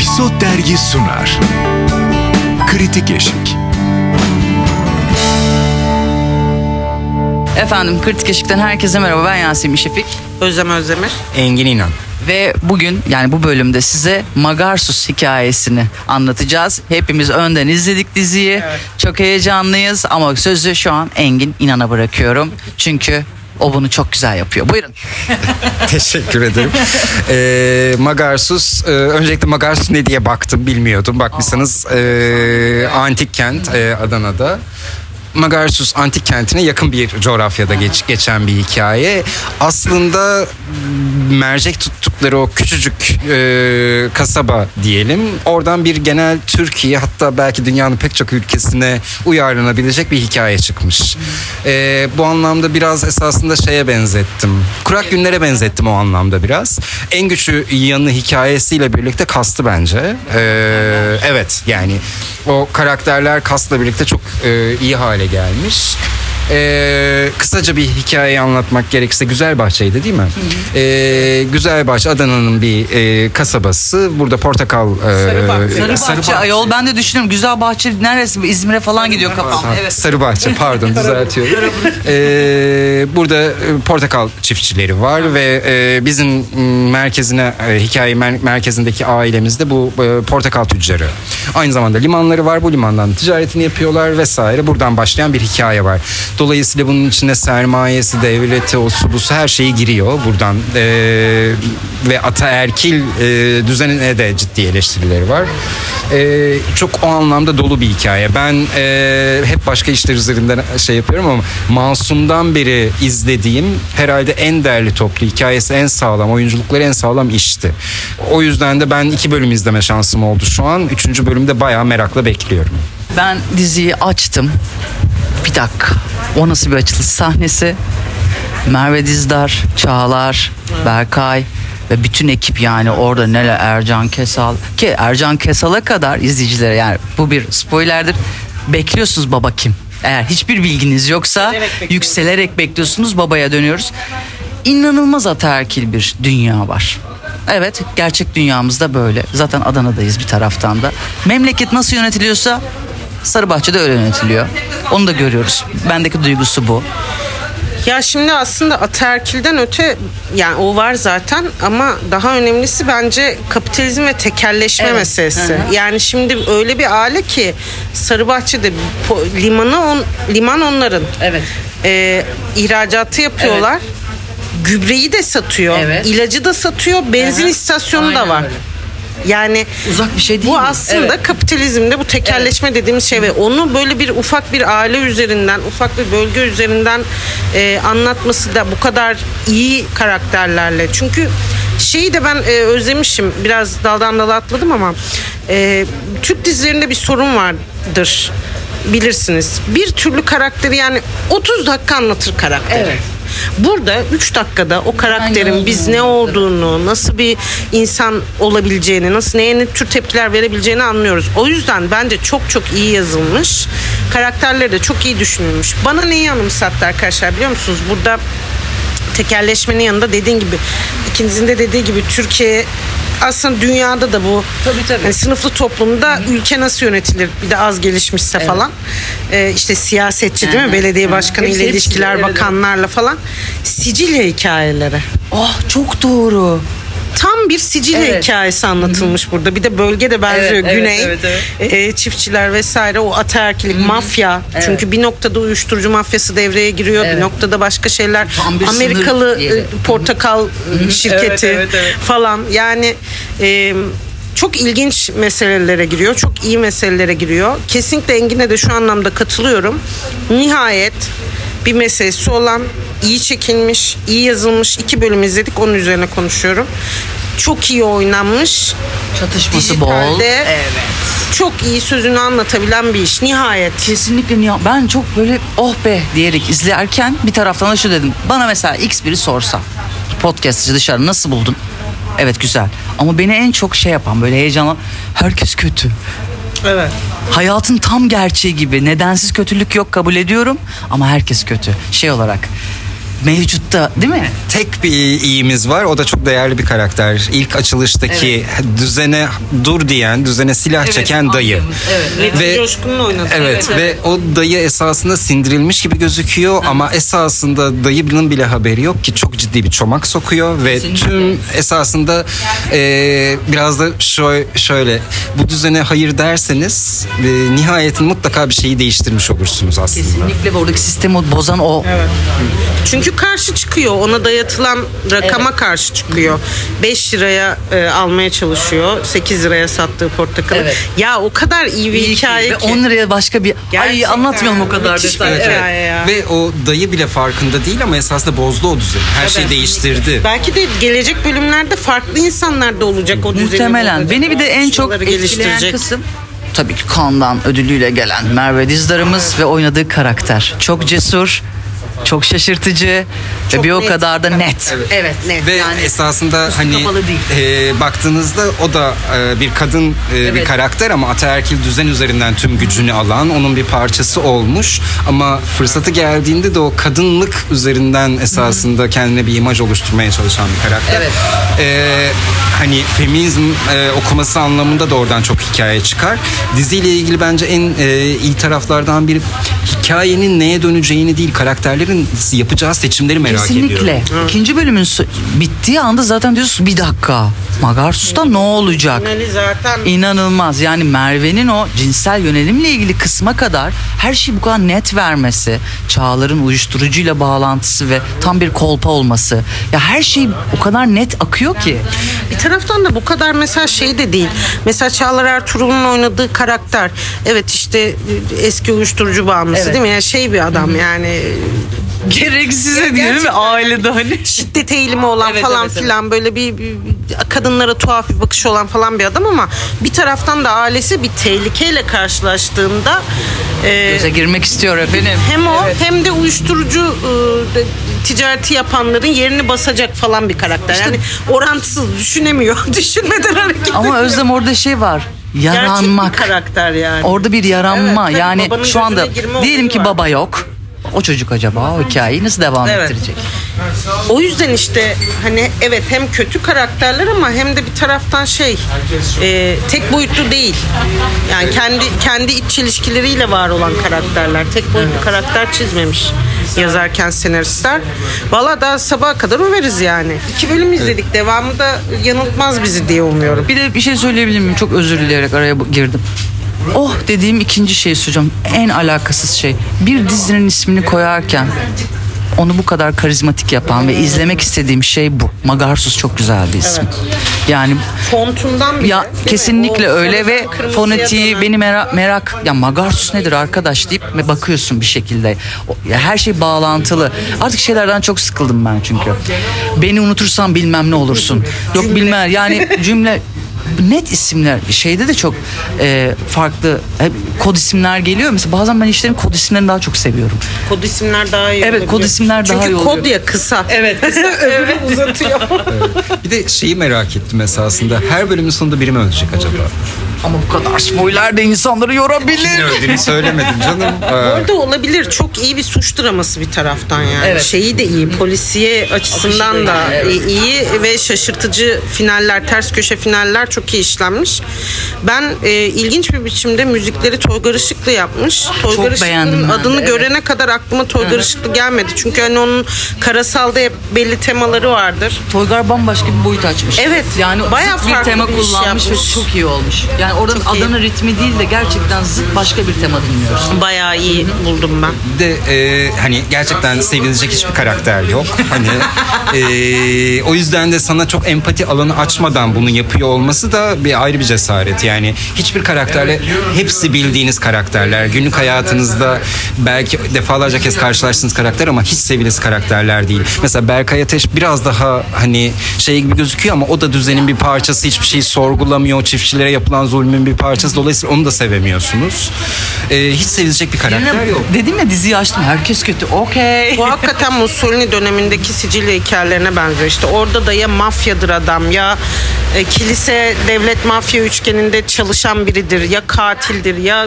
Pisot Dergi sunar. Kritik Eşik. Efendim, Kritik Eşik'ten herkese merhaba. Ben Yasemin Şefik. Özlem Özdemir. Engin İnan. Ve bugün, yani bu bölümde size Magarsus hikayesini anlatacağız. Hepimiz önden izledik diziyi. Evet. Çok heyecanlıyız ama sözü şu an Engin İnan'a bırakıyorum. Çünkü o bunu çok güzel yapıyor. Buyurun. Teşekkür ederim. Magarsus. Öncelikle Magarsus ne diye baktım, bilmiyordum. Bakmışsanız antik kent Adana'da. Magarsus antik kentine yakın bir coğrafyada geçen bir hikaye. Aslında mercek tuttukları o küçücük kasaba diyelim. Oradan bir genel Türkiye, hatta belki dünyanın pek çok ülkesine uyarlanabilecek bir hikaye çıkmış. Bu anlamda biraz esasında şeye benzettim. Kurak günlere benzettim o anlamda biraz. En güçlü yanı hikayesiyle birlikte kastı bence. Evet, yani o karakterler kastla birlikte çok iyi hale gelmiş. Kısaca bir hikayeyi anlatmak gerekirse Güzelbahçe'ydi değil mi? Güzelbahçe Adana'nın bir kasabası. Burada portakal... Sarıbahçe. Ayol, ben de düşünüyorum. Güzelbahçe neresi? İzmir'e falan gidiyor kafam. Evet. Sarıbahçe, pardon, düzeltiyorum. Burada portakal çiftçileri var ve bizim merkezine, hikaye merkezindeki ailemizde bu portakal tüccarı. Aynı zamanda limanları var. Bu limandan ticaretini yapıyorlar vesaire. Buradan başlayan bir hikaye var. Dolayısıyla bunun içine sermayesi, devleti, osu, busu her şeyi giriyor buradan. Ve ataerkil düzenine de ciddi eleştirileri var. Çok o anlamda dolu bir hikaye. Ben hep başka işler üzerinden şey yapıyorum ama Masum'dan beri izlediğim herhalde en değerli toplu, hikayesi en sağlam, oyunculukları en sağlam işti. O yüzden de ben 2 bölüm izleme şansım oldu şu an. 3. bölümde bayağı merakla bekliyorum. Ben diziyi açtım. Bir dakika, o nasıl bir açılış sahnesi? Merve Dizdar, Çağlar, Berkay ve bütün ekip, yani orada neler, Ercan Kesal. Ki Ercan Kesal'a kadar izleyicilere, yani bu bir spoilerdir, bekliyorsunuz baba kim? Eğer hiçbir bilginiz yoksa yükselerek bekliyorsunuz, babaya dönüyoruz. İnanılmaz ataerkil bir dünya var. Evet, gerçek dünyamızda böyle. Zaten Adana'dayız bir taraftan da. Memleket nasıl yönetiliyorsa Sarıbahçe'de öyle yönetiliyor. Onu da görüyoruz. Bendeki duygusu bu. Ya şimdi aslında ataerkilden öte, yani o var zaten ama daha önemlisi bence kapitalizm ve tekelleşme meselesi. Hı-hı. Yani şimdi öyle bir aile ki Sarıbahçe'de liman onların. Evet. İhracatı yapıyorlar. Evet. Gübreyi de satıyor, evet. İlacı da satıyor, benzin istasyonu aynen da var. Öyle. Yani uzak bir şey değil bu mi? Aslında kapitalizmde bu tekelleşme dediğimiz şey ve onu böyle bir ufak bir aile üzerinden, ufak bir bölge üzerinden anlatması da bu kadar iyi karakterlerle. Çünkü şeyi de ben özlemişim, biraz daldan dala atladım ama Türk dizilerinde bir sorun vardır, bilirsiniz. Bir türlü karakteri, yani 30 dakika anlatır karakteri. Evet. Burada 3 dakikada o karakterin biz ne olduğunu, nasıl bir insan olabileceğini, nasıl neye ne tür tepkiler verebileceğini anlıyoruz. O yüzden bence çok çok iyi yazılmış. Karakterleri de çok iyi düşünülmüş. Bana neyi anımsattı arkadaşlar biliyor musunuz? Burada tekelleşmenin yanında dediğin gibi, ikinizin de dediği gibi Türkiye, aslında dünyada da bu tabii. Yani sınıflı toplumda ülke nasıl yönetilir, bir de az gelişmişse falan işte siyasetçi değil mi, belediye başkanı ile ilişkiler, bakanlarla falan. Sicilya hikayeleri. Çok doğru. Tam bir Sicilya hikayesi anlatılmış burada. Bir de bölge de benziyor. Güney, çiftçiler vesaire, o ataerkilik, mafya. Evet. Çünkü bir noktada uyuşturucu mafyası devreye giriyor. Bir noktada başka şeyler. Amerikalı portakal şirketi falan. Yani çok ilginç meselelere giriyor. Çok iyi meselelere giriyor. Kesinlikle Engin'e de şu anlamda katılıyorum. Nihayet bir meselesi olan, iyi çekilmiş, iyi yazılmış 2 bölüm izledik. Onun üzerine konuşuyorum. Çok iyi oynanmış. Çatışması dijitalde bol. Çok iyi sözünü anlatabilen bir iş. Nihayet. Kesinlikle. Ben çok böyle oh be diyerek izlerken bir taraftan da şu dedim. Bana mesela X biri sorsa, podcastçı dışarı, nasıl buldun? Evet, güzel. Ama beni en çok şey yapan, böyle heyecanlan, herkes kötü. Evet. Hayatın tam gerçeği gibi. Nedensiz kötülük yok, kabul ediyorum. Ama herkes kötü. Şey olarak, mevcutta değil mi? Tek bir iyimiz var, o da çok değerli bir karakter. İlk açılıştaki düzene dur diyen, düzene silah çeken dayı. Evet. Ve Coşkun'un oynadığı. Evet. Ve o dayı esasında sindirilmiş gibi gözüküyor ama esasında dayının bile haberi yok ki çok ciddi bir çomak sokuyor ve tüm esasında biraz da şöyle bu düzene hayır derseniz nihayetin mutlaka bir şeyi değiştirmiş olursunuz aslında. Kesinlikle oradaki sistemi bozan o. Evet. Çünkü karşı çıkıyor. Ona dayatılan rakama karşı çıkıyor. 5 liraya almaya çalışıyor. 8 liraya sattığı portakalı. Evet. Ya o kadar iyi bir hikaye ki. Ve 10 liraya başka bir... Gerçekten. Ay anlatmıyorum o kadar detay. Evet. Ve o dayı bile farkında değil ama esasında bozdu o düzeni. Her şeyi değiştirdi. Belki de gelecek bölümlerde farklı insanlar da olacak o düzeni. Muhtemelen. Beni bir de en çok etkileyen kısım tabii ki Cannes'dan ödülüyle gelen Merve Dizdar'ımız ve oynadığı karakter. Çok cesur. Çok şaşırtıcı ve bir o kadar da net. Evet net. Ve yani esasında hani baktığınızda o da bir kadın bir karakter ama ataerkil düzen üzerinden tüm gücünü alan, onun bir parçası olmuş ama fırsatı geldiğinde de o kadınlık üzerinden esasında kendine bir imaj oluşturmaya çalışan bir karakter. Evet. Hani feminizm okuması anlamında da oradan çok hikaye çıkar. Diziyle ilgili bence en iyi taraflardan biri hikayenin neye döneceğini değil, karakterlerin yapacağı seçimleri merak ediyorum. Kesinlikle. İkinci bölümün bittiği anda zaten diyorsun bir dakika Magarsus'ta ne olacak? Zaten... İnanılmaz. Yani Merve'nin o cinsel yönelimle ilgili kısma kadar her şeyi bu kadar net vermesi, Çağlar'ın uyuşturucuyla bağlantısı ve tam bir kolpa olması. Ya her şey o kadar net akıyor ki. Bir taraftan da bu kadar mesela şey de değil. Mesela Çağlar Ertuğrul'un oynadığı karakter. Evet işte eski uyuşturucu bağımlısı değil mi? Yani şey bir adam yani... Gereksiz değil mi ailede hani şiddet eğilimi olan falan filan. Böyle bir kadınlara tuhaf bir bakış olan falan bir adam ama bir taraftan da ailesi bir tehlikeyle karşılaştığında göze girmek istiyor efendim. Hem o hem de uyuşturucu ticareti yapanların yerini basacak falan bir karakter. İşte, yani orantısız düşünemiyor. Düşünmeden hareket ediyor. Ama Özlem orada şey var. Yaranmak. Gerçek bir karakter yani. Orada bir yaranma. Yani şu anda diyelim ki baba yok. O çocuk acaba o hikayeyi nasıl devam ettirecek? O yüzden işte hani evet hem kötü karakterler ama hem de bir taraftan şey tek boyutlu değil. Yani kendi iç ilişkileriyle var olan karakterler. Tek boyutlu karakter çizmemiş yazarken senaristler. Valla daha sabaha kadar överiz yani. 2 bölüm izledik. Devamı da yanıltmaz bizi diye umuyorum. Bir de bir şey söyleyebilir miyim? Çok özür dileyerek araya girdim. Oh dediğim ikinci şey söyleyeceğim. En alakasız şey. Bir dizinin ismini koyarken onu bu kadar karizmatik yapan ve izlemek istediğim şey bu. Magarsus çok güzel bir isim. Evet. Yani fontundan bile. Ya kesinlikle öyle ve fonetiği beni merak ya Magarsus nedir arkadaş deyip bakıyorsun bir şekilde. Her şey bağlantılı. Artık şeylerden çok sıkıldım ben çünkü. Beni unutursan bilmem ne olursun. Yok bilmem yani cümle net isimler şeyde de çok farklı kod isimler geliyor. Mesela bazen ben işlerin kod isimlerini daha çok seviyorum. Kod isimler daha iyi oluyor. Evet kod isimler daha iyi oluyor. Çünkü kod ya kısa. Evet kısa. Öbürü uzatıyor. Bir de şeyi merak ettim esasında. Her bölümün sonunda biri mi ölecek acaba? Ama bu kadar spoiler de insanları yorabilir. Kim öldüğünü söylemedim canım. Orada olabilir. Çok iyi bir suç draması bir taraftan yani. Evet. Şeyi de iyi. Polisiye açısından da iyi ve şaşırtıcı finaller, ters köşe finaller çok iyi işlenmiş. Ben ilginç bir biçimde müzikleri Toygar Işıklı yapmış. Toygar Işıklı'nın adını görene kadar aklıma Toygar Işıklı gelmedi. Çünkü hani onun Karasal'da hep belli temaları vardır. Toygar bambaşka bir boyut açmış. Evet. Yani bayağı farklı bir tema kullanmış ve çok iyi olmuş. Yani oradan Adana ritmi değil de gerçekten zıt başka bir tema dinliyoruz. Bayağı iyi buldum ben. Bir de hani gerçekten sevinecek hiçbir karakter yok. Hani o yüzden de sana çok empati alanı açmadan bunu yapıyor olması da bir ayrı bir cesaret. Yani hiçbir karakterle hepsi bildiğiniz karakterler. Günlük hayatınızda belki defalarca kez karşılaştığınız karakter ama hiç sevdiğiniz karakterler değil. Mesela Berkay Ateş biraz daha hani şey gibi gözüküyor ama o da düzenin bir parçası. Hiçbir şeyi sorgulamıyor. Çiftçilere yapılan zorunluluklar formülün bir parçası. Dolayısıyla onu da sevemiyorsunuz. Hiç sevilecek bir karakter yok. Dedim ya, diziyi açtım. Herkes kötü. Okey. Bu hakikaten Mussolini dönemindeki Sicilya hikayelerine benziyor. İşte orada da ya mafyadır adam, ya kilise devlet mafya üçgeninde çalışan biridir, ya katildir, ya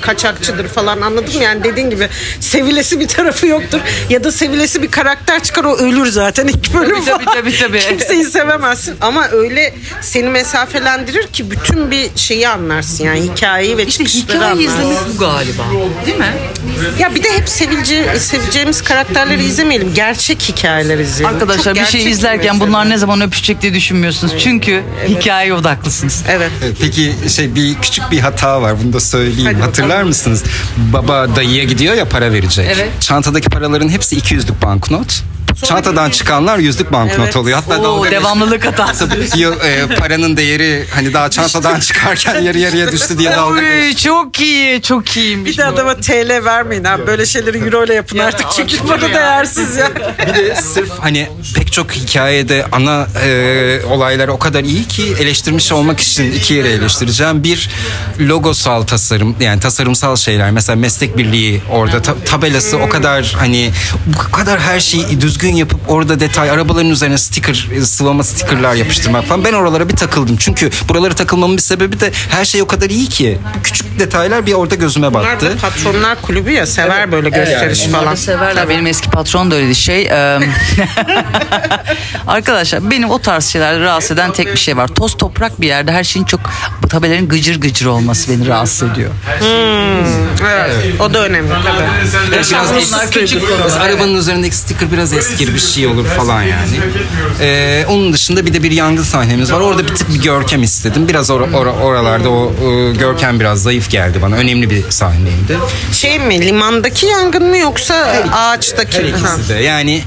kaçakçıdır falan, anladın mı? Yani dediğin gibi sevilesi bir tarafı yoktur ya da sevilesi bir karakter çıkar, o ölür zaten ilk bölüm falan. Tabii. Kimseyi sevemezsin ama öyle seni mesafelendirir ki bütün bir şeyi anlarsın yani, hikayeyi ve işte çıkışları anlarsın. İşte hikayeyi izlemek bu galiba, değil mi? Ya bir de hep seveceğimiz karakterleri izlemeyelim, gerçek hikayeler izleyelim. Arkadaşlar çok bir şey izlerken bunlar ne zaman öpüşecek diye düşünmüyorsunuz çünkü hikaye odaklısınız. Evet. Peki bir küçük hata var. Bunu da söyleyeyim. Hadi hatırlar bakalım. Mısınız? Baba dayıya gidiyor ya, para verecek. Evet. Çantadaki paraların hepsi 200'lük banknot. Çantadan çıkanlar 100'lük banknot oluyor. Hatta devamlılık hatası. Paranın değeri hani daha çantadan çıkarken yarıya düştü diye dalga geçiyor. Çok iyi, çok iyiymiş. Bir de adama TL vermeyin abi. Böyle şeyleri euro ile yapın artık çünkü burada değersiz ya. Bir de sırf hani pek çok hikayede ana olaylar o kadar iyi ki eleştirmiş olmak için iki yere eleştireceğim. Bir, logosal tasarım, yani tasarımsal şeyler. Mesela meslek birliği orada tabelası o kadar hani bu kadar her şeyi düzgün yapıp orada detay, arabaların üzerine sıvama stickerlar yapıştırmak falan. Ben oralara bir takıldım. Çünkü buralara takılmamın bir sebebi de her şey o kadar iyi ki. Küçük detaylar bir orada gözüme battı. Bunlar da patronlar kulübü ya, sever böyle gösteriş yani. Falan. Severler. Benim eski patron da öyleydi. Arkadaşlar benim o tarz şeyler rahatsız eden tek bir şey var. Toz toprak bir yerde her şeyin çok, tabelerin gıcır gıcır olması beni rahatsız ediyor. Evet. O da önemli tabii. Biraz küçük arabanın üzerindeki sticker biraz eski bir şey olur falan yani. Onun dışında bir de bir yangın sahnemiz var. Orada bir tık bir görkem istedim. Biraz oralarda o görkem biraz zayıf geldi bana. Önemli bir sahneydi. Limandaki yangın mı yoksa ağaçtaki? Her ikisi de. Yani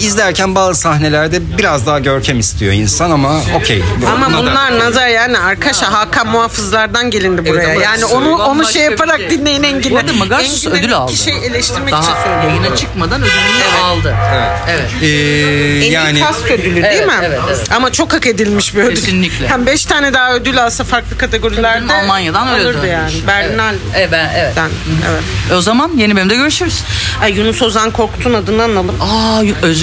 izlerken bazı sahnelerde biraz daha görkem istiyor insan ama okey. Ama bunlar nazar yani arkadaşlar, Hakan Muhafızlardan gelindi buraya. Evet, yani onu yaparak dinleyin Engin'i. Bu arada Magarsus ödül aldı. Kişi eleştirmek için söylüyor. Yayına çıkmadan ödülünü aldı. Evet. En iyi kast ödülü değil mi? Evet. Ama çok hak edilmiş bir ödül. Kesinlikle. Hem 5 tane daha ödül alsa farklı kategorilerde Almanya'dan alırdı yani. Berlin'den. O zaman yeni bölümde görüşürüz. Yunus Ozan Korkut'un adını analım.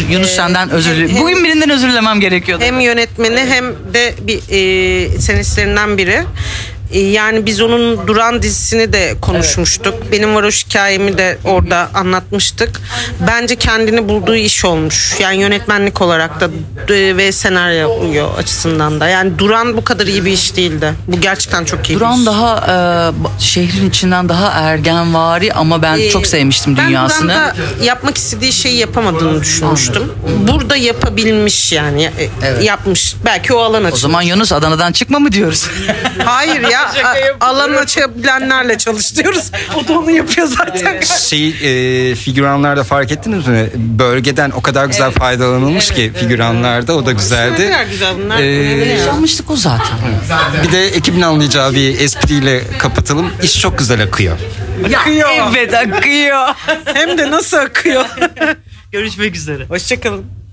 Yunus senden özür dilerim. Bugün birinden özür dilemem gerekiyordu. Hem yönetmeni hem de bir senistlerinden biri. Yani biz onun Duran dizisini de konuşmuştuk. Evet. Benim varoş hikayemi de orada anlatmıştık. Bence kendini bulduğu iş olmuş. Yani yönetmenlik olarak da ve senaryo açısından da. Yani Duran bu kadar iyi bir iş değildi. Bu gerçekten çok iyi. Duran daha şehrin içinden daha ergenvari ama ben çok sevmiştim dünyasını. Ben Duran'da yapmak istediği şeyi yapamadığını düşünmüştüm. Anladım. Burada yapabilmiş yani. Evet. Yapmış. Belki o alan açılmış. O zaman Yunus Adana'dan çıkma mı diyoruz? Hayır ya. Alan açabilenlerle çalış diyoruz. O da onu yapıyor zaten. Figüranlarda fark ettiniz mi? Bölgeden o kadar güzel faydalanılmış ki figüranlarda. O da güzeldi. Yaşanmışlık o zaten. Bir de ekibin anlayacağı bir espriyle kapatalım. İş çok güzel akıyor. Akıyor. Hem de nasıl akıyor. Görüşmek üzere. Hoşçakalın.